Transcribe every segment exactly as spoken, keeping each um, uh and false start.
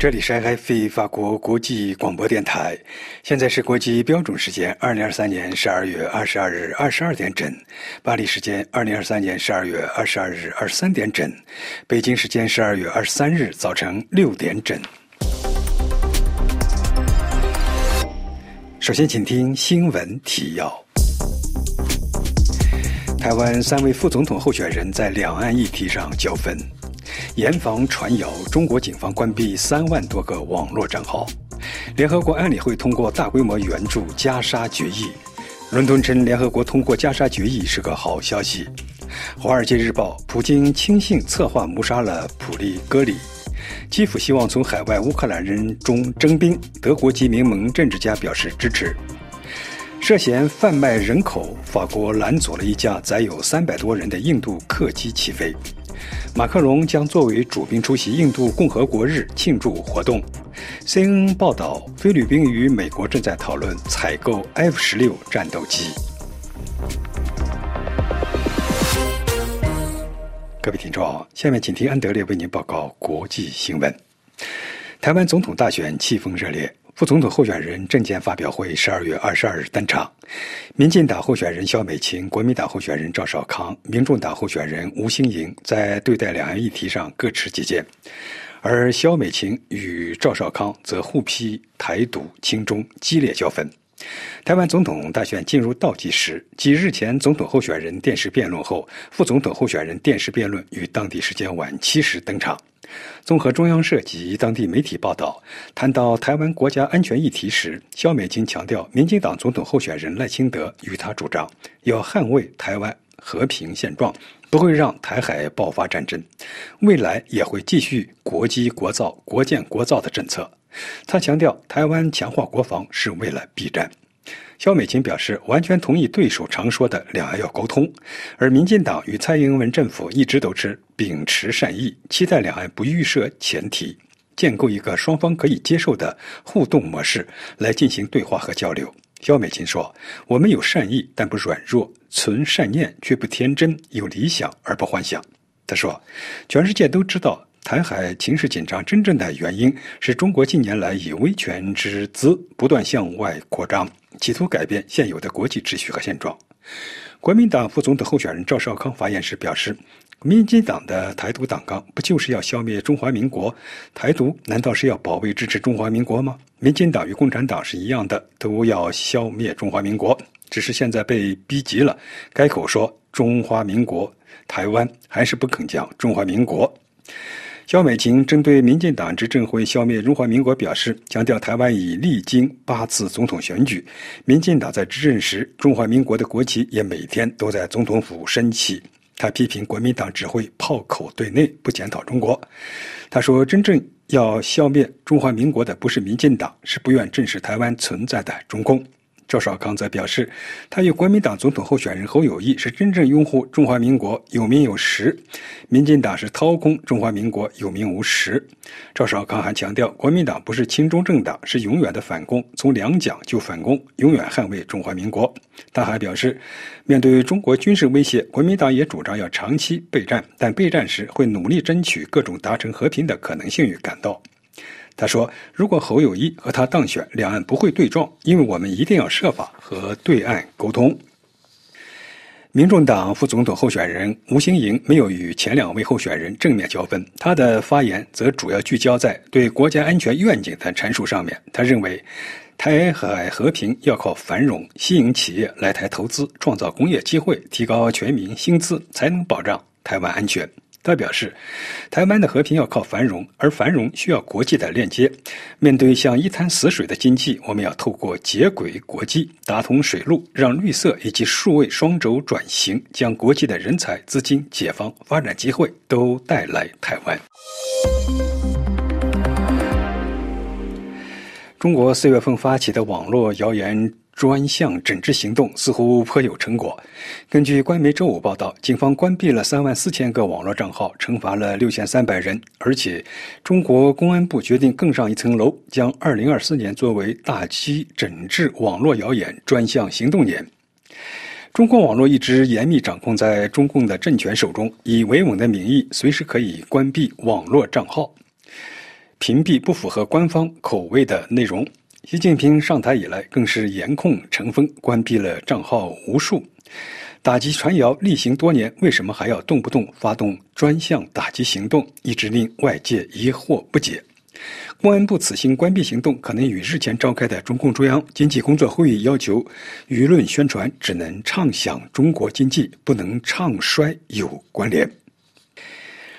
这里是 R F I 法国国际广播电台，现在是国际标准时间二零二三年十二月二十二日二十二点整，巴黎时间二零二三年十二月二十二日二十三点整，北京时间十二月二十三日早晨六点整。首先请听新闻提要。台湾三位副总统候选人在两岸议题上纠纷，严防传谣，中国警方关闭三万多个网络账号。联合国安理会通过大规模援助加沙决议，伦敦称联合国通过加沙决议是个好消息。华尔街日报，普京轻信策划谋杀了普利戈里。基辅希望从海外乌克兰人中征兵，德国籍民盟政治家表示支持。涉嫌贩卖人口，法国拦阻了一架载有三百多人的印度客机起飞。马克龙将作为主宾出席印度共和国日庆祝活动。C N N 报道，菲律宾与美国正在讨论采购 F 十六 战斗机。各位听众，下面请听安德烈为您报告国际新闻。台湾总统大选气氛热烈，副总统候选人政见发表会十二月二十二日登场，民进党候选人萧美琴、国民党候选人赵少康、民众党候选人吴欣盈在对待两岸议题上各持己见，而萧美琴与赵少康则互批台独、亲中，激烈交锋。台湾总统大选进入倒计时，继日前总统候选人电视辩论后，副总统候选人电视辩论于当地时间晚七时登场。综合中央社及当地媒体报道，谈到台湾国家安全议题时，萧美琴强调民进党总统候选人赖清德与他主张要捍卫台湾和平现状，不会让台海爆发战争，未来也会继续国机国造、国建国造的政策。他强调台湾强化国防是为了避战。萧美琴表示完全同意对手常说的两岸要沟通，而民进党与蔡英文政府一直都是秉持善意，期待两岸不预设前提，建构一个双方可以接受的互动模式来进行对话和交流。萧美琴说，我们有善意但不软弱，存善念却不天真，有理想而不幻想。他说，全世界都知道台海情势紧张真正的原因是中国近年来以威权之姿不断向外扩张，企图改变现有的国际秩序和现状。国民党副总统候选人赵少康发言时表示，民进党的台独党纲不就是要消灭中华民国？台独难道是要保卫支持中华民国吗？民进党与共产党是一样的，都要消灭中华民国，只是现在被逼急了，改口说中华民国台湾，还是不肯讲中华民国。萧美琴针对民进党执政会消灭中华民国表示，强调台湾已历经八次总统选举，民进党在执政时，中华民国的国旗也每天都在总统府升起。他批评国民党只会炮口对内，不检讨中国。他说，真正要消灭中华民国的不是民进党，是不愿正视台湾存在的中共。赵少康则表示，他与国民党总统候选人侯友宜是真正拥护中华民国有名有实，民进党是掏空中华民国有名无实。赵少康还强调，国民党不是亲中政党，是永远的反攻，从两蒋就反攻，永远捍卫中华民国。他还表示，面对中国军事威胁，国民党也主张要长期备战，但备战时会努力争取各种达成和平的可能性与感到。他说，如果侯友宜和他当选，两岸不会对撞，因为我们一定要设法和对岸沟通。民众党副总统候选人吴欣盈没有与前两位候选人正面交锋，他的发言则主要聚焦在对国家安全愿景的阐述上面。他认为，台海和平要靠繁荣，吸引企业来台投资，创造工业机会，提高全民薪资，才能保障台湾安全。他表示，台湾的和平要靠繁荣，而繁荣需要国际的链接。面对像一滩死水的经济，我们要透过接轨国际，打通水路，让绿色以及数位双轴转型，将国际的人才、资金、解放、发展机会都带来台湾。中国四月份发起的网络谣言专项整治行动似乎颇有成果。根据官媒周五报道，警方关闭了三万四千个网络账号，惩罚了六千三百人。而且，中国公安部决定更上一层楼，将二零二四年作为打击整治网络谣言专项行动年。中共网络一直严密掌控在中共的政权手中，以维稳的名义，随时可以关闭网络账号。屏蔽不符合官方口味的内容。习近平上台以来更是严控成风，关闭了账号无数。打击传谣厉行多年，为什么还要动不动发动专项打击行动，一直令外界疑惑不解。公安部此行关闭行动可能与日前召开的中共中央经济工作会议要求舆论宣传只能唱响中国经济不能唱衰有关联。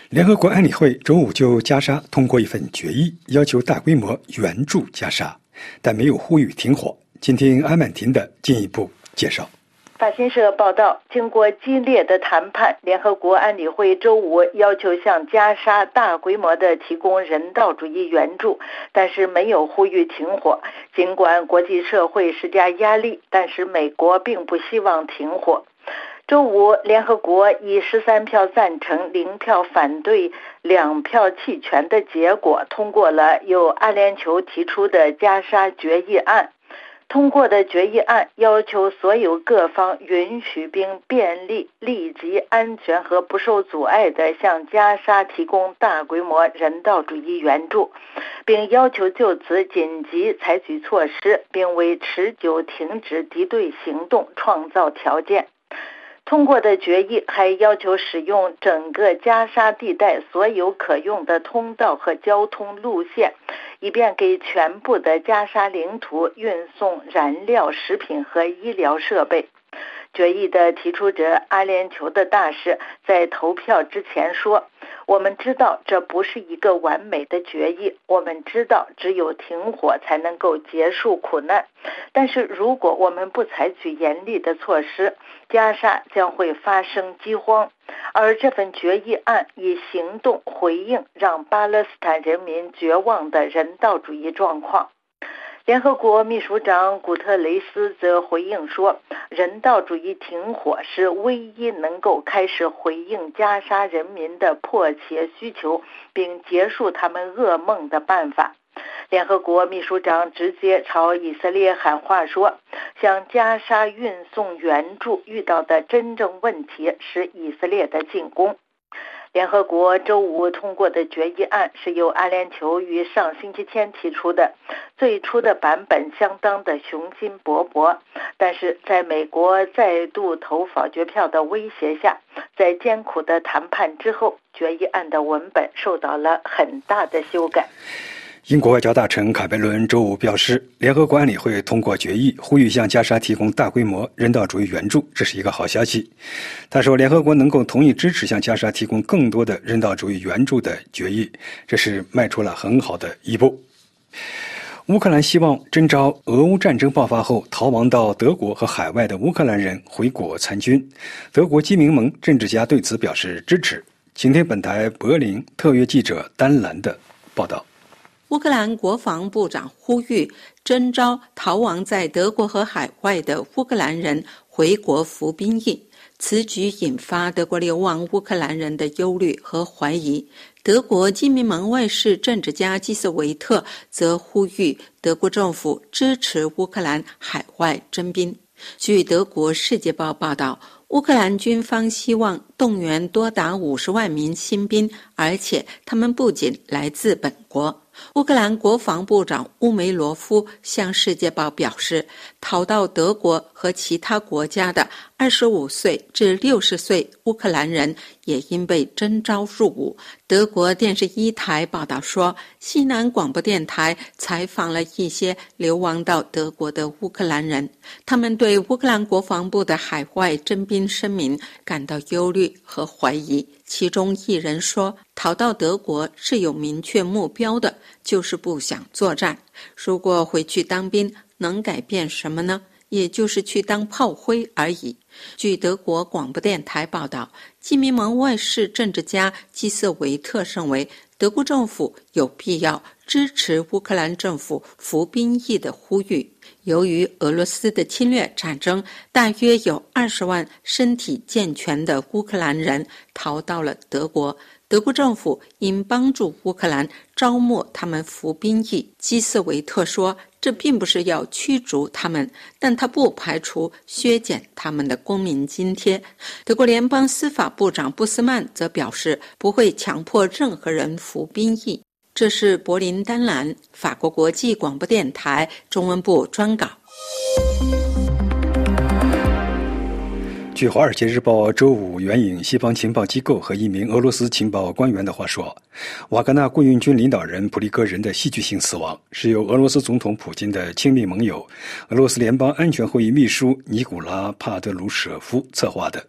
联合国安理会周五就加沙通过一份决议，要求大规模援助加沙，但没有呼吁停火。请听安曼婷的进一步介绍。法新社报道，经过激烈的谈判，联合国安理会周五要求向加沙大规模的提供人道主义援助，但是没有呼吁停火。尽管国际社会施加压力，但是美国并不希望停火。周五，联合国以十三票赞成、零票反对、两票弃权的结果，通过了由阿联酋提出的加沙决议案。通过的决议案要求所有各方允许并便利、立即、安全和不受阻碍地向加沙提供大规模人道主义援助，并要求就此紧急采取措施，并为持久停止敌对行动创造条件。通过的决议还要求使用整个加沙地带所有可用的通道和交通路线，以便给全部的加沙领土运送燃料、食品和医疗设备。决议的提出者阿联酋的大使在投票之前说，我们知道这不是一个完美的决议，我们知道只有停火才能够结束苦难，但是如果我们不采取严厉的措施，加沙将会发生饥荒。而这份决议案以行动回应让巴勒斯坦人民绝望的人道主义状况。联合国秘书长古特雷斯则回应说，人道主义停火是唯一能够开始回应加沙人民的迫切需求并结束他们噩梦的办法。联合国秘书长直接朝以色列喊话说，向加沙运送援助遇到的真正问题是以色列的进攻。联合国周五通过的决议案是由阿联酋于上星期天提出的，最初的版本相当的雄心勃勃，但是在美国再度投否决票的威胁下，在艰苦的谈判之后，决议案的文本受到了很大的修改。英国外交大臣卡梅伦周五表示，联合国安理会通过决议，呼吁向加沙提供大规模人道主义援助，这是一个好消息。他说，联合国能够同意支持向加沙提供更多的人道主义援助的决议，这是迈出了很好的一步。乌克兰希望征召俄乌战争爆发后逃亡到德国和海外的乌克兰人回国参军，德国基民盟政治家对此表示支持。请听本台柏林特约记者丹兰的报道。乌克兰国防部长呼吁征召逃亡在德国和海外的乌克兰人回国服兵役，此举引发德国流亡乌克兰人的忧虑和怀疑。德国基民盟外事政治家基斯维特则呼吁德国政府支持乌克兰海外征兵。据德国《世界报》报道，乌克兰军方希望动员多达五十万名新兵，而且他们不仅来自本国。乌克兰国防部长乌梅罗夫向《世界报》表示，逃到德国和其他国家的二十五岁至六十岁乌克兰人也因被征召入伍。德国电视一台报道说，西南广播电台采访了一些流亡到德国的乌克兰人，他们对乌克兰国防部的海外征兵声明感到忧虑和怀疑。其中一人说，逃到德国是有明确目标的，就是不想作战。如果回去当兵，能改变什么呢？也就是去当炮灰而已。据德国广播电台报道，基民盟外事政治家基瑟维特认为，德国政府有必要支持乌克兰政府服兵役的呼吁。由于俄罗斯的侵略战争，大约有二十万身体健全的乌克兰人逃到了德国，德国政府应帮助乌克兰招募他们服兵役。基斯维特说，这并不是要驱逐他们，但他不排除削减他们的公民津贴。德国联邦司法部长布斯曼则表示，不会强迫任何人服兵役。这是柏林丹兰法国国际广播电台中文部专稿。据《华尔街日报》周五援引西方情报机构和一名俄罗斯情报官员的话说，瓦格纳雇佣军领导人普利戈任的戏剧性死亡是由俄罗斯总统普京的亲密盟友、俄罗斯联邦安全会议秘书尼古拉·帕德鲁舍夫策划的。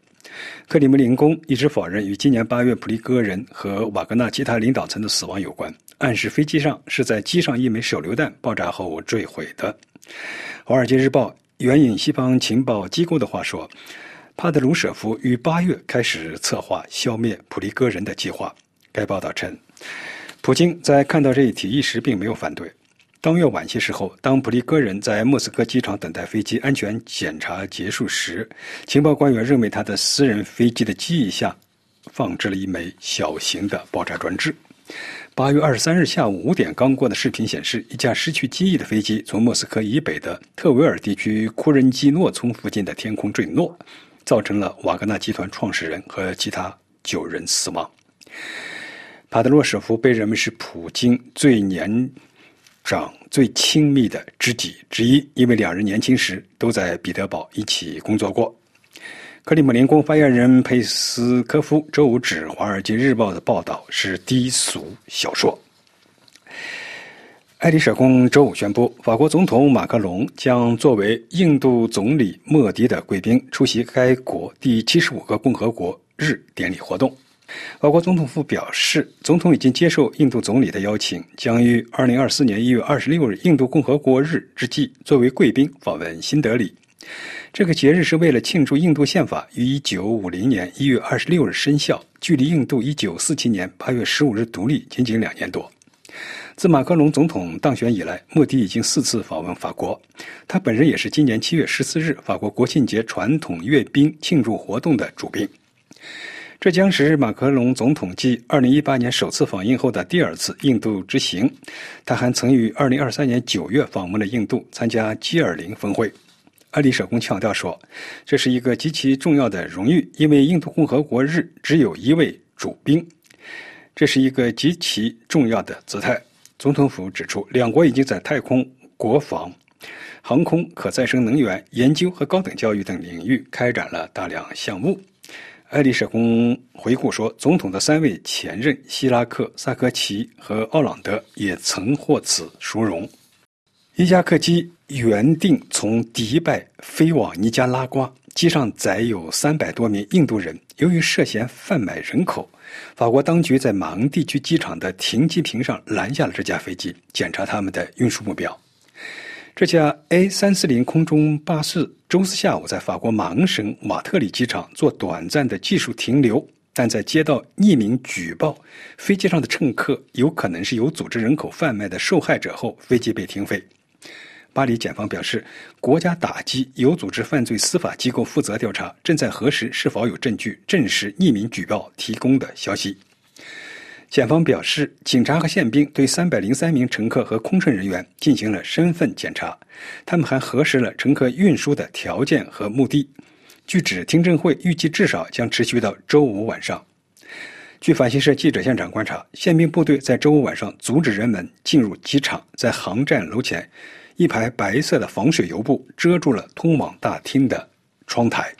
克里姆林宫一直否认与今年八月普利戈任和瓦格纳其他领导层的死亡有关，暗示飞机上是在机上一枚手榴弹爆炸后坠毁的。《华尔街日报》援引西方情报机构的话说，帕德鲁舍夫于八月开始策划消灭普利戈任的计划。该报道称，普京在看到这一提议时并没有反对。当月晚些时候，当普利戈任在莫斯科机场等待飞机安全检查结束时，情报官员认为他的私人飞机的机翼下放置了一枚小型的爆炸装置。八月二十三日下午五点刚过的视频显示，一架失去机翼的飞机从莫斯科以北的特维尔地区库任基诺村附近的天空坠落，造成了瓦格纳集团创始人和其他九人死亡。帕德洛舍夫被认为是普京最年长、最亲密的知己之一，因为两人年轻时都在彼得堡一起工作过。克里姆林宫发言人佩斯科夫周五指《华尔街日报》的报道是低俗小说。埃里舍宫周五宣布，法国总统马克龙将作为印度总理莫迪的贵宾出席该国第七十五个共和国日典礼活动。法国总统府表示，总统已经接受印度总理的邀请，将于二零二四年一月二十六日印度共和国日之际作为贵宾访问新德里。这个节日是为了庆祝印度宪法于一九五零年一月二十六日生效，距离印度一九四七年八月十五日独立仅仅两年多。自马克龙总统当选以来，莫迪已经四次访问法国。他本人也是今年七月十四日法国国庆节传统阅兵庆祝活动的主宾。这将是马克龙总统继二零一八年首次访印后的第二次印度之行。他还曾于二零二三年九月访问了印度，参加 G 二十 峰会。埃里舍宫强调说，这是一个极其重要的荣誉，因为印度共和国日只有一位主宾。这是一个极其重要的姿态。总统府指出，两国已经在太空、国防、航空、可再生能源、研究和高等教育等领域开展了大量项目。埃里舍宫回顾说，总统的三位前任希拉克、萨科齐和奥朗德也曾获此殊荣。伊加客机原定从迪拜飞往尼加拉瓜，机上载有三百多名印度人。由于涉嫌贩卖人口，法国当局在马恩地区机场的停机坪上拦下了这架飞机，检查他们的运输目标。这架 A 三四零 空中巴士周四下午在法国马恩省瓦特里机场做短暂的技术停留，但在接到匿名举报飞机上的乘客有可能是有组织人口贩卖的受害者后，飞机被停飞。巴黎检方表示，国家打击有组织犯罪司法机构负责调查，正在核实是否有证据证实匿名举报提供的消息。检方表示，警察和宪兵对三百零三名乘客和空乘人员进行了身份检查，他们还核实了乘客运输的条件和目的。据指，听证会预计至少将持续到周五晚上。据法新社记者现场观察，宪兵部队在周五晚上阻止人们进入机场，在航站楼前一排白色的防水油布遮住了通往大厅的窗台。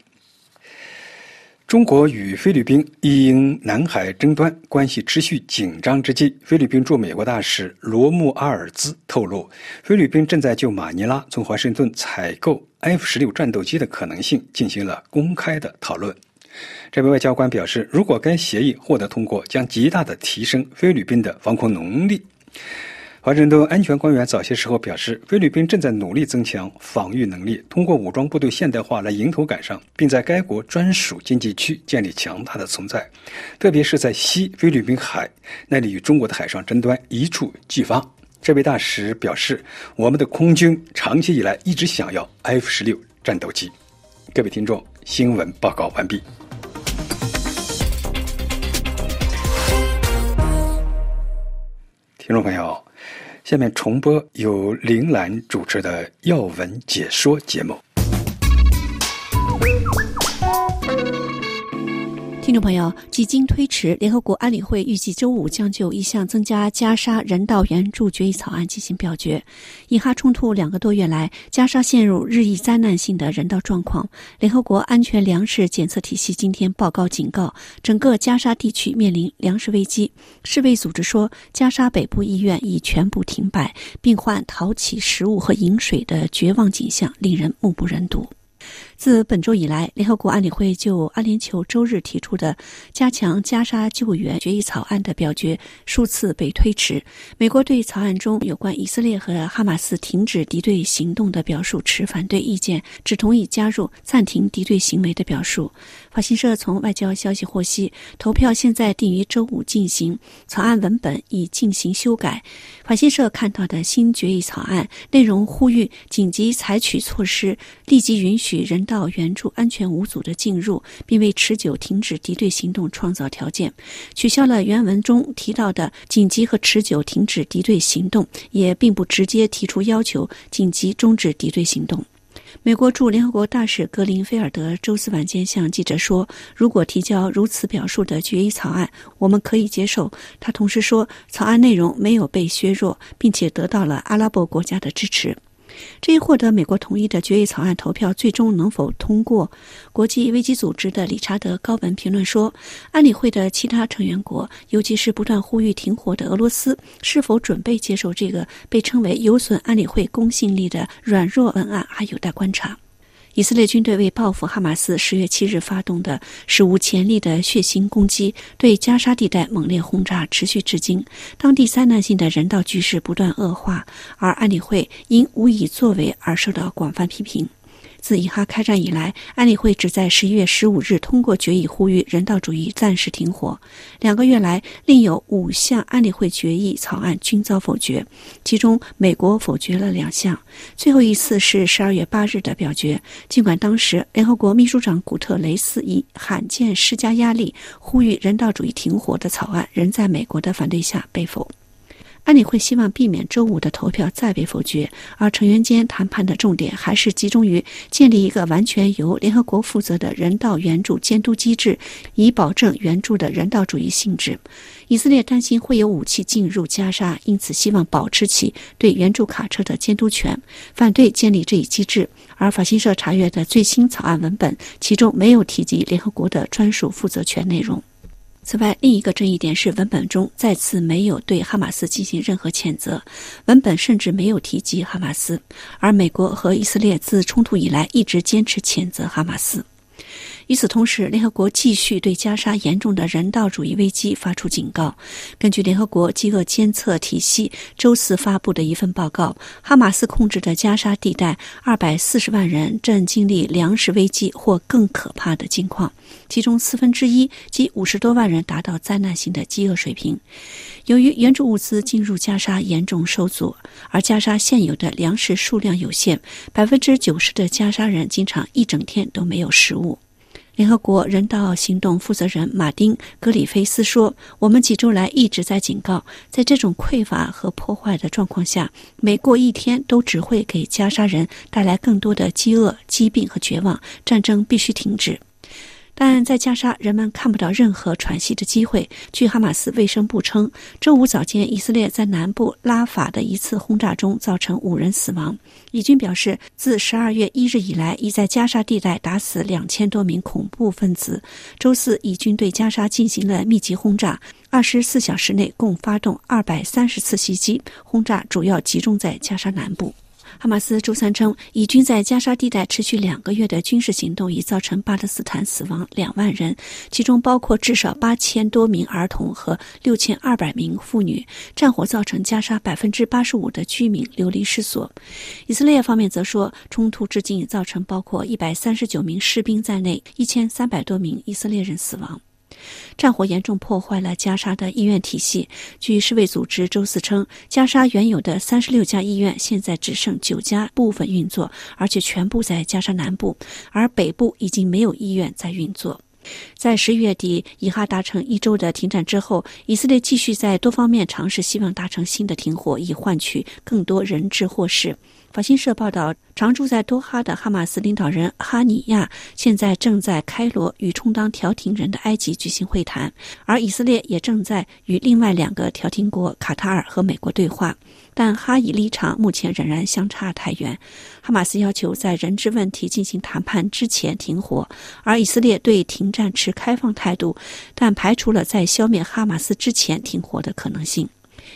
中国与菲律宾因南海争端关系持续紧张之际，菲律宾驻美国大使罗穆阿尔兹透露，菲律宾正在就马尼拉从华盛顿采购 F 十六 战斗机的可能性进行了公开的讨论。这位外交官表示，如果该协议获得通过，将极大地提升菲律宾的防空能力。华盛顿安全官员早些时候表示，菲律宾正在努力增强防御能力，通过武装部队现代化来迎头赶上，并在该国专属经济区建立强大的存在，特别是在西菲律宾海，那里与中国的海上争端一触即发。这位大使表示，我们的空军长期以来一直想要 F 十六 战斗机。各位听众，新闻报告完毕。听众朋友，下面重播由林兰主持的要闻解说节目。听众朋友，几经推迟，联合国安理会预计周五将就一项增加加沙人道援助决议草案进行表决。以哈冲突两个多月来，加沙陷入日益灾难性的人道状况。联合国安全粮食检测体系今天报告警告，整个加沙地区面临粮食危机。世卫组织说，加沙北部医院已全部停摆，病患讨起食物和饮水的绝望景象令人目不忍睹。自本周以来，联合国安理会就阿联酋周日提出的加强加沙救援决议草案的表决数次被推迟。美国对草案中有关以色列和哈马斯停止敌对行动的表述持反对意见，只同意加入暂停敌对行为的表述。法新社从外交消息获悉，投票现在定于周五进行，草案文本已进行修改。法新社看到的新决议草案内容呼吁紧急采取措施，立即允许人道援助安全无阻的进入，并为持久停止敌对行动创造条件，取消了原文中提到的紧急和持久停止敌对行动，也并不直接提出要求紧急终止敌对行动。美国驻联合国大使格林菲尔德周四晚间向记者说，如果提交如此表述的决议草案，我们可以接受。他同时说，草案内容没有被削弱，并且得到了阿拉伯国家的支持。这一获得美国同意的决议草案投票最终能否通过？国际危机组织的理查德·高文评论说，安理会的其他成员国，尤其是不断呼吁停火的俄罗斯，是否准备接受这个被称为有损安理会公信力的软弱文案，还有待观察。以色列军队为报复哈马斯十月七日发动的史无前例的血腥攻击，对加沙地带猛烈轰炸持续至今，当地灾难性的人道局势不断恶化，而安理会因无以作为而受到广泛批评。自以哈开战以来，安理会只在十一月十五日通过决议呼吁人道主义暂时停火。两个月来，另有五项安理会决议草案均遭否决，其中美国否决了两项。最后一次是十二月八日的表决，尽管当时联合国秘书长古特雷斯以罕见施加压力呼吁人道主义停火的草案仍在美国的反对下被否。安理会希望避免周五的投票再被否决，而成员间谈判的重点还是集中于建立一个完全由联合国负责的人道援助监督机制，以保证援助的人道主义性质。以色列担心会有武器进入加沙，因此希望保持其对援助卡车的监督权，反对建立这一机制。而法新社查阅的最新草案文本，其中没有提及联合国的专属负责权内容。此外，另一个争议点是文本中再次没有对哈马斯进行任何谴责，文本甚至没有提及哈马斯，而美国和以色列自冲突以来一直坚持谴责哈马斯。与此同时，联合国继续对加沙严重的人道主义危机发出警告。根据联合国饥饿监测体系周四发布的一份报告，哈马斯控制的加沙地带二百四十万人正经历粮食危机或更可怕的境况，其中四分之一即五十多万人达到灾难性的饥饿水平。由于援助物资进入加沙严重受阻，而加沙现有的粮食数量有限， 百分之九十 的加沙人经常一整天都没有食物。联合国人道行动负责人马丁·格里菲斯说，我们几周来一直在警告，在这种匮乏和破坏的状况下，每过一天都只会给加沙人带来更多的饥饿、疾病和绝望，战争必须停止。但在加沙，人们看不到任何喘息的机会。据哈马斯卫生部称，周五早间以色列在南部拉法的一次轰炸中造成五人死亡。以军表示，自十二月一日以来，已在加沙地带打死两千多名恐怖分子。周四，以军对加沙进行了密集轰炸，二十四小时内共发动二百三十次袭击，轰炸主要集中在加沙南部。哈马斯周三称，以军在加沙地带持续两个月的军事行动已造成巴勒斯坦死亡两万人，其中包括至少八千多名儿童和六千二百名妇女。战火造成加沙 百分之八十五 的居民流离失所。以色列方面则说，冲突至今已造成包括一百三十九名士兵在内一千三百多名以色列人死亡。战火严重破坏了加沙的医院体系。据世卫组织周四称，加沙原有的三十六家医院现在只剩九家部分运作，而且全部在加沙南部，而北部已经没有医院在运作。在十一月底以哈达成一周的停战之后，以色列继续在多方面尝试希望达成新的停火，以换取更多人质获释。法新社报道，常驻在多哈的哈马斯领导人哈尼亚现在正在开罗与充当调停人的埃及举行会谈，而以色列也正在与另外两个调停国卡塔尔和美国对话，但哈以立场目前仍然相差太远。哈马斯要求在人质问题进行谈判之前停火，而以色列对停战持开放态度，但排除了在消灭哈马斯之前停火的可能性。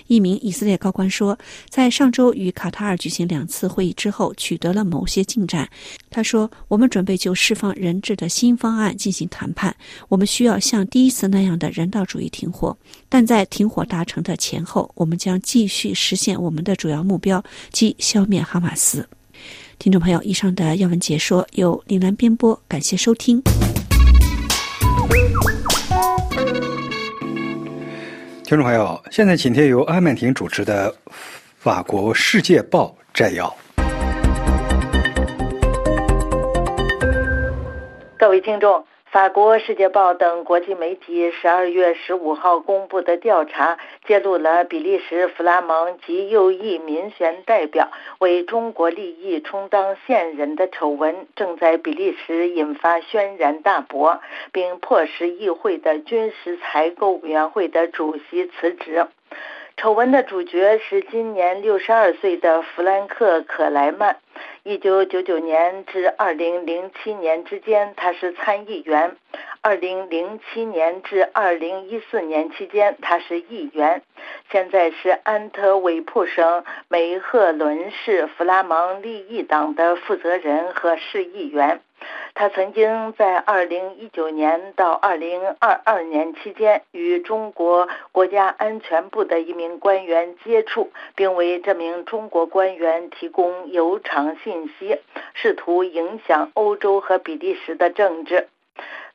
一名以色列高官说，在上周与卡塔尔举行两次会议之后，取得了某些进展。他说，我们准备就释放人质的新方案进行谈判，我们需要像第一次那样的人道主义停火，但在停火达成的前后，我们将继续实现我们的主要目标，即消灭哈马斯。听众朋友，以上的要闻解说由林兰编播，感谢收听。听众朋友，现在请听由阿曼婷主持的《法国世界报》摘要。各位听众，法国《世界报》等国际媒体十二月十五号公布的调查揭露了比利时弗拉芒及右翼民选代表为中国利益充当线人的丑闻正在比利时引发轩然大波，并迫使议会的军事采购委员会的主席辞职。丑闻的主角是今年六十二岁的弗兰克·可莱曼。一九九九年至二零零七年之间，他是参议员；二零零七年至二零一四年期间，他是议员。现在是安特卫普省梅赫伦市弗拉芒利益党的负责人和市议员。他曾经在二零一九年到二零二二年期间与中国国家安全部的一名官员接触，并为这名中国官员提供有偿信息，试图影响欧洲和比利时的政治。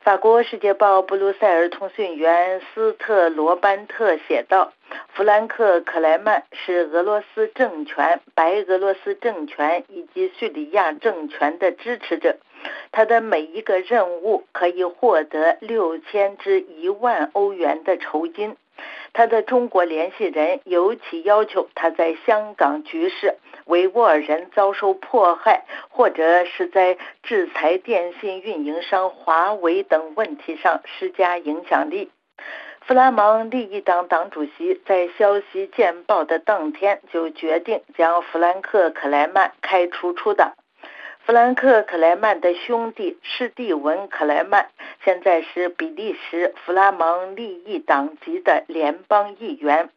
法国《世界报》布鲁塞尔通讯员斯特罗班特写道，弗兰克·克莱曼是俄罗斯政权、白俄罗斯政权以及叙利亚政权的支持者，他的每一个任务可以获得六千至一万欧元的酬金。他的中国联系人尤其要求他在香港局势、维吾尔人遭受迫害，或者是在制裁电信运营商华为等问题上施加影响力。弗拉芒利益党党主席在消息见报的当天就决定将弗兰克·克莱曼开除出党。弗兰克·克莱曼的兄弟施蒂文·克莱曼现在是比利时弗拉芒利益党籍的联邦议员。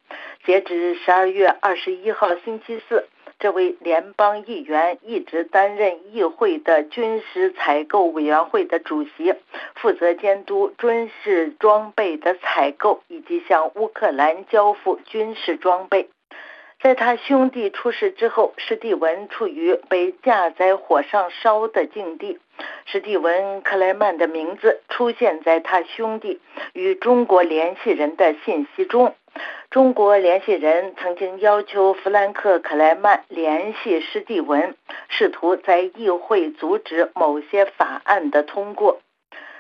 截至十二月二十一号星期四，这位联邦议员一直担任议会的军事采购委员会的主席，负责监督军事装备的采购以及向乌克兰交付军事装备。在他兄弟出事之后，史蒂文处于被架在火上烧的境地。史蒂文·克莱曼的名字出现在他兄弟与中国联系人的信息中。中国联系人曾经要求弗兰克·克莱曼联系史蒂文，试图在议会阻止某些法案的通过。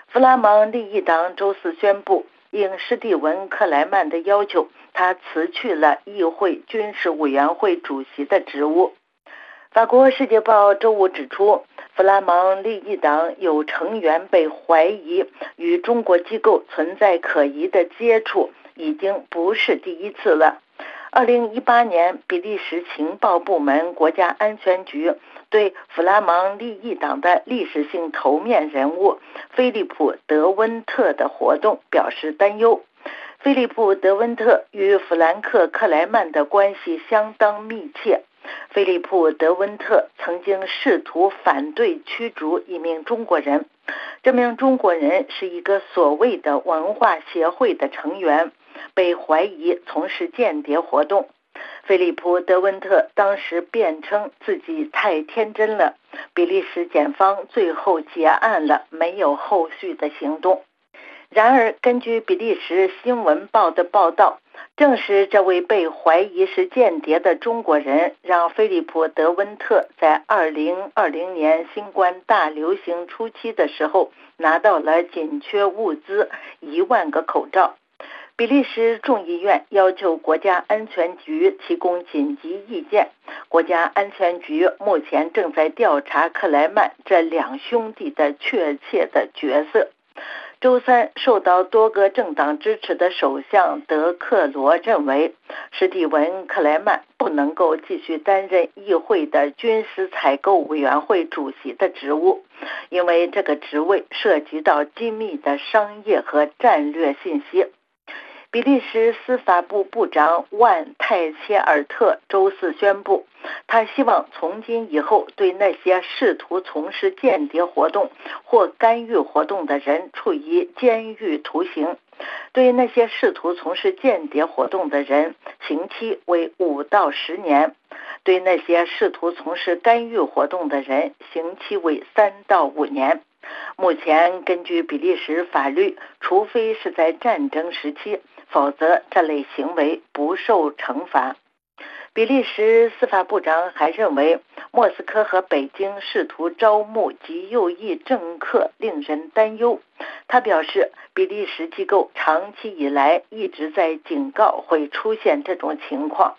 弗拉芒利益党周四宣布，应施蒂文·克莱曼的要求，他辞去了议会军事委员会主席的职务。法国《世界报》周五指出，弗拉芒利益党有成员被怀疑与中国机构存在可疑的接触，已经不是第一次了。二零一八年，比利时情报部门国家安全局对弗拉芒利益党的历史性头面人物菲利普·德温特的活动表示担忧。菲利普·德温特与弗兰克·克莱曼的关系相当密切。菲利普·德温特曾经试图反对驱逐一名中国人，这名中国人是一个所谓的文化协会的成员，被怀疑从事间谍活动。菲利普·德温特当时辩称自己太天真了，比利时检方最后结案了，没有后续的行动。然而，根据比利时新闻报的报道，正是这位被怀疑是间谍的中国人，让菲利普·德温特在二零二零年新冠大流行初期的时候拿到了紧缺物资一万个口罩。比利时众议院要求国家安全局提供紧急意见。国家安全局目前正在调查克莱曼这两兄弟的确切的角色。周三，受到多个政党支持的首相德克罗认为，史蒂文·克莱曼不能够继续担任议会的军事采购委员会主席的职务，因为这个职位涉及到机密的商业和战略信息。比利时司法部部长万泰切尔特周四宣布，他希望从今以后对那些试图从事间谍活动或干预活动的人处以监狱徒刑，对那些试图从事间谍活动的人，刑期为五到十年；对那些试图从事干预活动的人，刑期为三到五年。目前根据比利时法律，除非是在战争时期，否则这类行为不受惩罚。比利时司法部长还认为，莫斯科和北京试图招募极右翼政客令人担忧。他表示，比利时机构长期以来一直在警告会出现这种情况。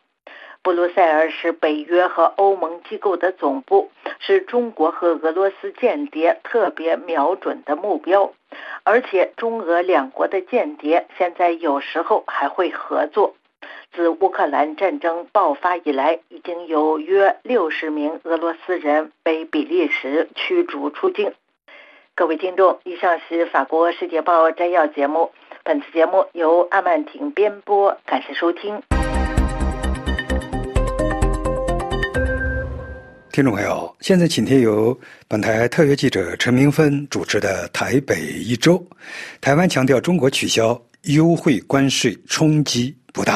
布鲁塞尔是北约和欧盟机构的总部，是中国和俄罗斯间谍特别瞄准的目标，而且中俄两国的间谍现在有时候还会合作。自乌克兰战争爆发以来，已经有约六十名俄罗斯人被比利时驱逐出境。各位听众，以上是法国世界报摘要节目，本次节目由阿曼婷编播，感谢收听。听众朋友，现在请听由本台特约记者陈明芬主持的《台北一周》。台湾强调中国取消优惠关税冲击不大。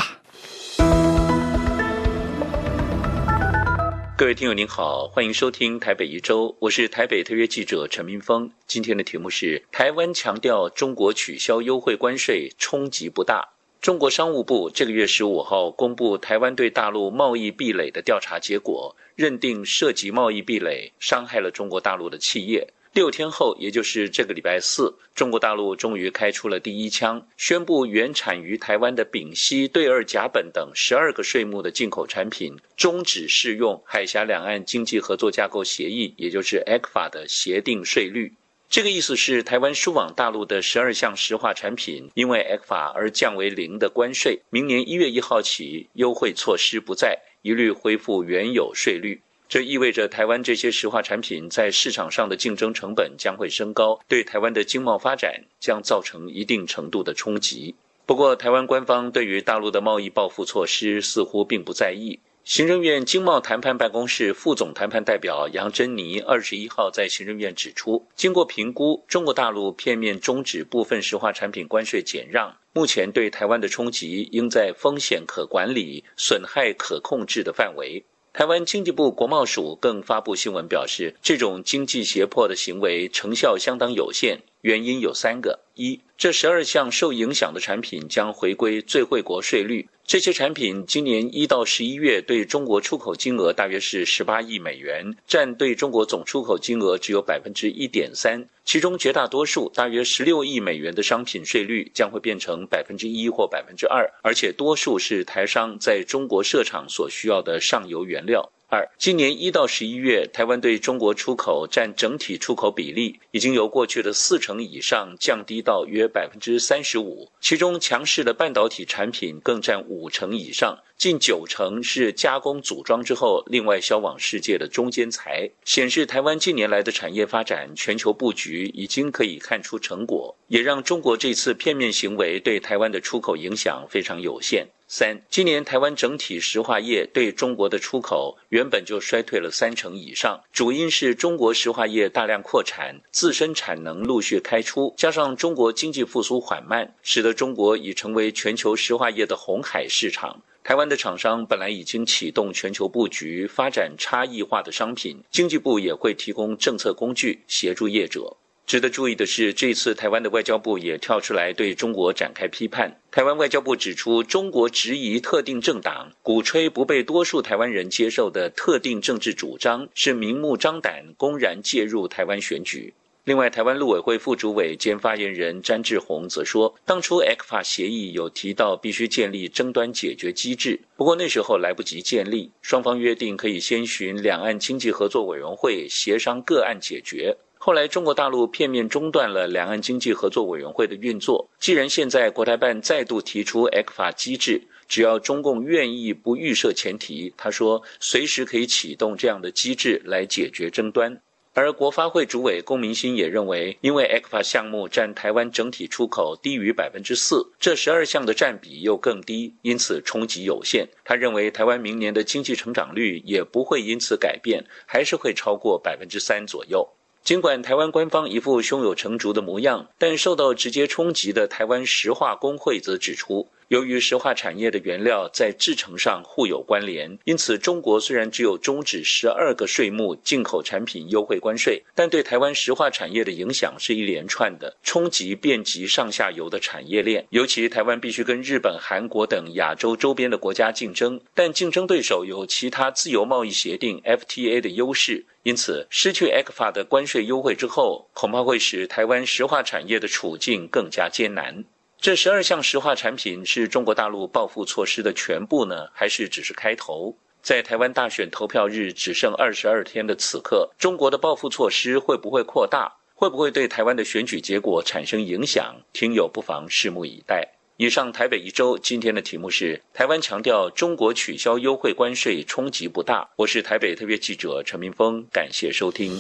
各位听友您好，欢迎收听《台北一周》，我是台北特约记者陈明芬。今天的题目是：台湾强调中国取消优惠关税冲击不大。中国商务部这个月十五号公布台湾对大陆贸易壁垒的调查结果，认定涉及贸易壁垒伤害了中国大陆的企业。六天后，也就是这个礼拜四，中国大陆终于开出了第一枪，宣布原产于台湾的丙烯、对二甲苯等十二个税目的进口产品终止适用海峡两岸经济合作架构协议，也就是 E C F A 的协定税率。这个意思是，台湾输往大陆的十二项石化产品因为 E C F A 而降为零的关税，明年一月一号起优惠措施不再，一律恢复原有税率。这意味着台湾这些石化产品在市场上的竞争成本将会升高，对台湾的经贸发展将造成一定程度的冲击。不过，台湾官方对于大陆的贸易报复措施似乎并不在意。行政院经贸谈判办公室副总谈判代表杨珍妮二十一号在行政院指出，经过评估，中国大陆片面终止部分石化产品关税减让，目前对台湾的冲击应在风险可管理、损害可控制的范围。台湾经济部国贸署更发布新闻表示，这种经济胁迫的行为成效相当有限，原因有三个：一，这十二项受影响的产品将回归最惠国税率，这些产品今年一到十一月对中国出口金额大约是十八亿美元，占对中国总出口金额只有 百分之一点三， 其中绝大多数大约十六亿美元的商品税率将会变成 百分之一 或 百分之二， 而且多数是台商在中国设厂所需要的上游原料。二，今年一到十一月，台湾对中国出口占整体出口比例已经由过去的四成以上降低到约 百分之三十五， 其中强势的半导体产品更占五成以上，近九成是加工组装之后另外销往世界的中间材，显示台湾近年来的产业发展全球布局已经可以看出成果，也让中国这次片面行为对台湾的出口影响非常有限。三，今年台湾整体石化业对中国的出口原本就衰退了三成以上，主因是中国石化业大量扩产，自身产能陆续开出，加上中国经济复苏缓慢，使得中国已成为全球石化业的红海市场。台湾的厂商本来已经启动全球布局，发展差异化的商品，经济部也会提供政策工具协助业者。值得注意的是，这次台湾的外交部也跳出来对中国展开批判。台湾外交部指出，中国质疑特定政党鼓吹不被多数台湾人接受的特定政治主张，是明目张胆公然介入台湾选举。另外，台湾陆委会副主委兼发言人詹志宏则说，当初 E C F A 协议有提到必须建立争端解决机制，不过那时候来不及建立，双方约定可以先循两岸经济合作委员会协商个案解决。后来中国大陆片面中断了两岸经济合作委员会的运作，既然现在国台办再度提出 E C F A 机制，只要中共愿意不预设前提，他说随时可以启动这样的机制来解决争端。而国发会主委龚明鑫也认为，因为 E C F A 项目占台湾整体出口低于 百分之四， 这十二项的占比又更低，因此冲击有限。他认为台湾明年的经济成长率也不会因此改变，还是会超过 百分之三 左右。尽管台湾官方一副胸有成竹的模样，但受到直接冲击的台湾石化工会则指出，由于石化产业的原料在制程上互有关联，因此中国虽然只有终止十二个税目进口产品优惠关税，但对台湾石化产业的影响是一连串的，冲击遍及上下游的产业链。尤其台湾必须跟日本、韩国等亚洲周边的国家竞争，但竞争对手有其他自由贸易协定 F T A 的优势，因此失去 E C F A 的关税优惠之后，恐怕会使台湾石化产业的处境更加艰难。这十二项石化产品是中国大陆报复措施的全部呢，还是只是开头？在台湾大选投票日只剩二十二天的此刻，中国的报复措施会不会扩大？会不会对台湾的选举结果产生影响？听友不妨拭目以待。以上台北一周，今天的题目是台湾强调中国取消优惠关税冲击不大。我是台北特别记者陈明峰，感谢收听。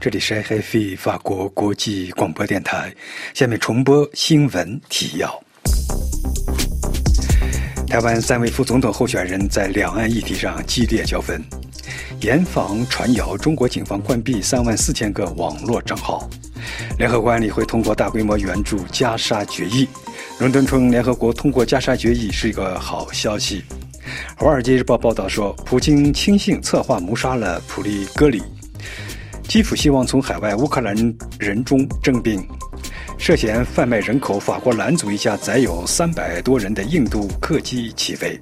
这里是 F I 法国国际广播电台，下面重播新闻提要。台湾三位副总统候选人在两岸议题上激烈交锋。严防传谣，中国警方关闭三万四千个网络账号。联合国安理会通过大规模援助加沙决议。伦敦称联合国通过加沙决议是一个好消息。《华尔街日报》报道说，普京轻信策划谋杀了普利戈里。基辅希望从海外乌克兰人中征兵。涉嫌贩卖人口，法国拦阻一架载有三百多人的印度客机起飞。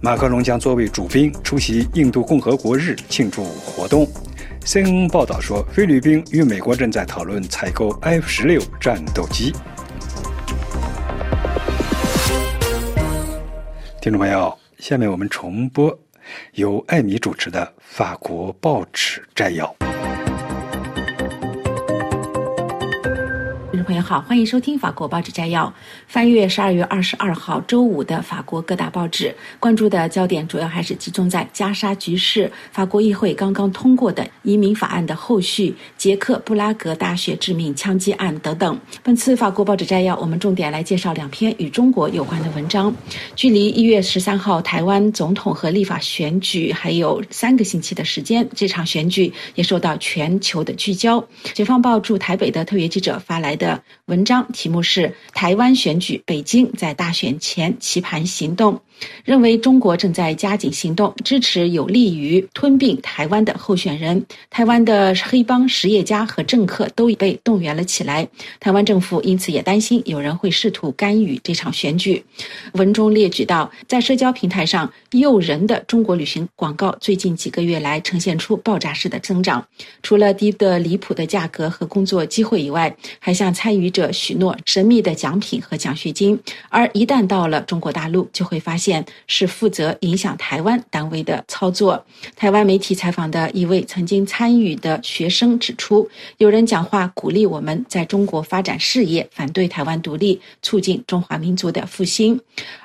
马克龙将作为主宾出席印度共和国日庆祝活动。C N N 报道说，菲律宾与美国正在讨论采购 F 十六 战斗机。听众朋友，下面我们重播由艾米主持的法国报纸摘要。朋友好，欢迎收听法国报纸摘要。翻阅十二月二十二号周五的法国各大报纸，关注的焦点主要还是集中在加沙局势、法国议会刚刚通过的移民法案的后续、捷克布拉格大学致命枪击案等等。本次法国报纸摘要，我们重点来介绍两篇与中国有关的文章。距离一月十三号台湾总统和立法选举还有三个星期的时间，这场选举也受到全球的聚焦。解放报驻台北的特约记者发来的文章题目是台湾选举，北京在大选前棋盘行动，认为中国正在加紧行动支持有利于吞并台湾的候选人。台湾的黑帮实业家和政客都已被动员了起来，台湾政府因此也担心有人会试图干预这场选举。文中列举到，在社交平台上诱人的中国旅行广告最近几个月来呈现出爆炸式的增长，除了低得离谱的价格和工作机会以外，还向参与者许诺神秘的奖品和奖学金，而一旦到了中国大陆，就会发现是负责影响台湾单位的操作。台湾媒体采访的一位曾经参与的学生指出，有人讲话鼓励我们在中国发展事业，反对台湾独立，促进中华民族的复兴。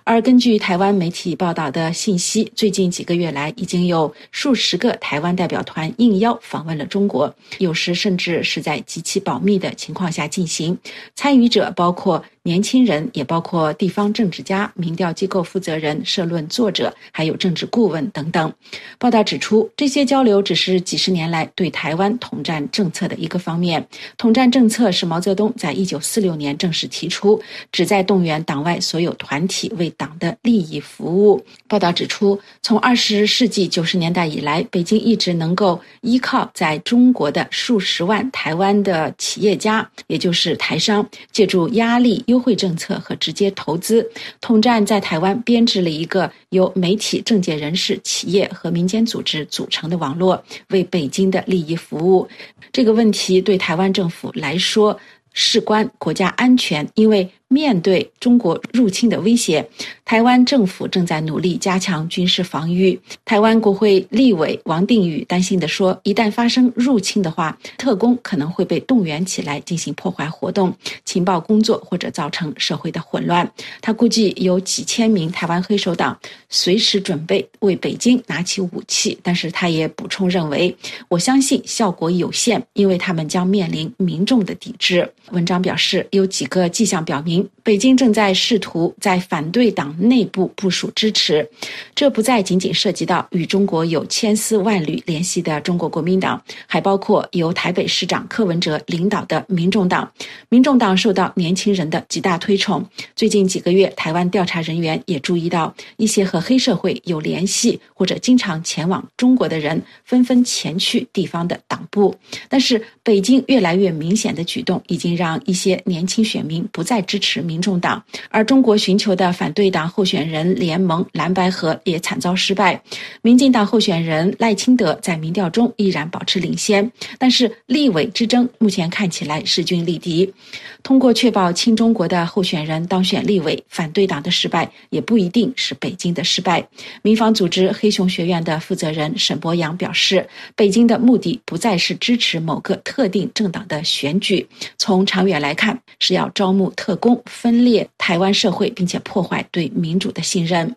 而根据台湾媒体报道的信息，最近几个月来已经有数十个台湾代表团应邀访问了中国，有时甚至是在极其保密的情况下进行。参与者包括年轻人，也包括地方政治家、民调机构负责人、社论作者，还有政治顾问等等。报道指出，这些交流只是几十年来对台湾统战政策的一个方面。统战政策是毛泽东在一九四六年正式提出，旨在动员党外所有团体为党的利益服务。报道指出，从二十世纪九十年代以来，北京一直能够依靠在中国的数十万台湾的企业家，也就是台商，借助压力优优惠政策和直接投资。统战在台湾编制了一个由媒体、政界人士、企业和民间组织组成的网络，为北京的利益服务。这个问题对台湾政府来说事关国家安全，因为面对中国入侵的威胁，台湾政府正在努力加强军事防御。台湾国会立委王定宇担心地说，一旦发生入侵的话，特工可能会被动员起来进行破坏活动、情报工作，或者造成社会的混乱。他估计有几千名台湾黑手党随时准备为北京拿起武器，但是他也补充认为，我相信效果有限，因为他们将面临民众的抵制。文章表示，有几个迹象表明北京正在试图在反对党内部部署支持，这不再仅仅涉及到与中国有千丝万缕联系的中国国民党，还包括由台北市长柯文哲领导的民众党。民众党受到年轻人的极大推崇，最近几个月，台湾调查人员也注意到，一些和黑社会有联系或者经常前往中国的人纷纷前去地方的党部。但是北京越来越明显的举动已经让一些年轻选民不再支持持民众党，而中国寻求的反对党候选人联盟蓝白合也惨遭失败。民进党候选人赖清德在民调中依然保持领先，但是立委之争目前看起来势均力敌。通过确保亲中国的候选人当选立委，反对党的失败也不一定是北京的失败。民防组织黑熊学院的负责人沈伯洋表示，北京的目的不再是支持某个特定政党的选举，从长远来看，是要招募特工分裂台湾社会，并且破坏对民主的信任。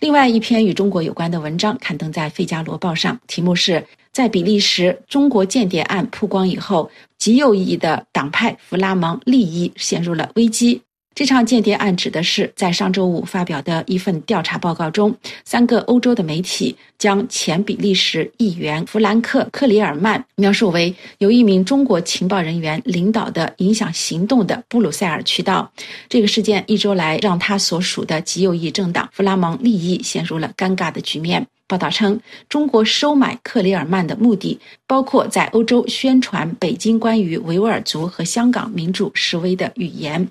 另外一篇与中国有关的文章刊登在《费加罗报》上，题目是在比利时中国间谍案曝光以后，极右翼的党派弗拉芒利伊陷入了危机。这场间谍案指的是在上周五发表的一份调查报告中，三个欧洲的媒体将前比利时议员弗兰克·克里尔曼描述为由一名中国情报人员领导的影响行动的布鲁塞尔渠道。这个事件一周来让他所属的极右翼政党弗拉芒利伊陷入了尴尬的局面。报道称，中国收买克里尔曼的目的包括在欧洲宣传北京关于维吾尔族和香港民主示威的语言。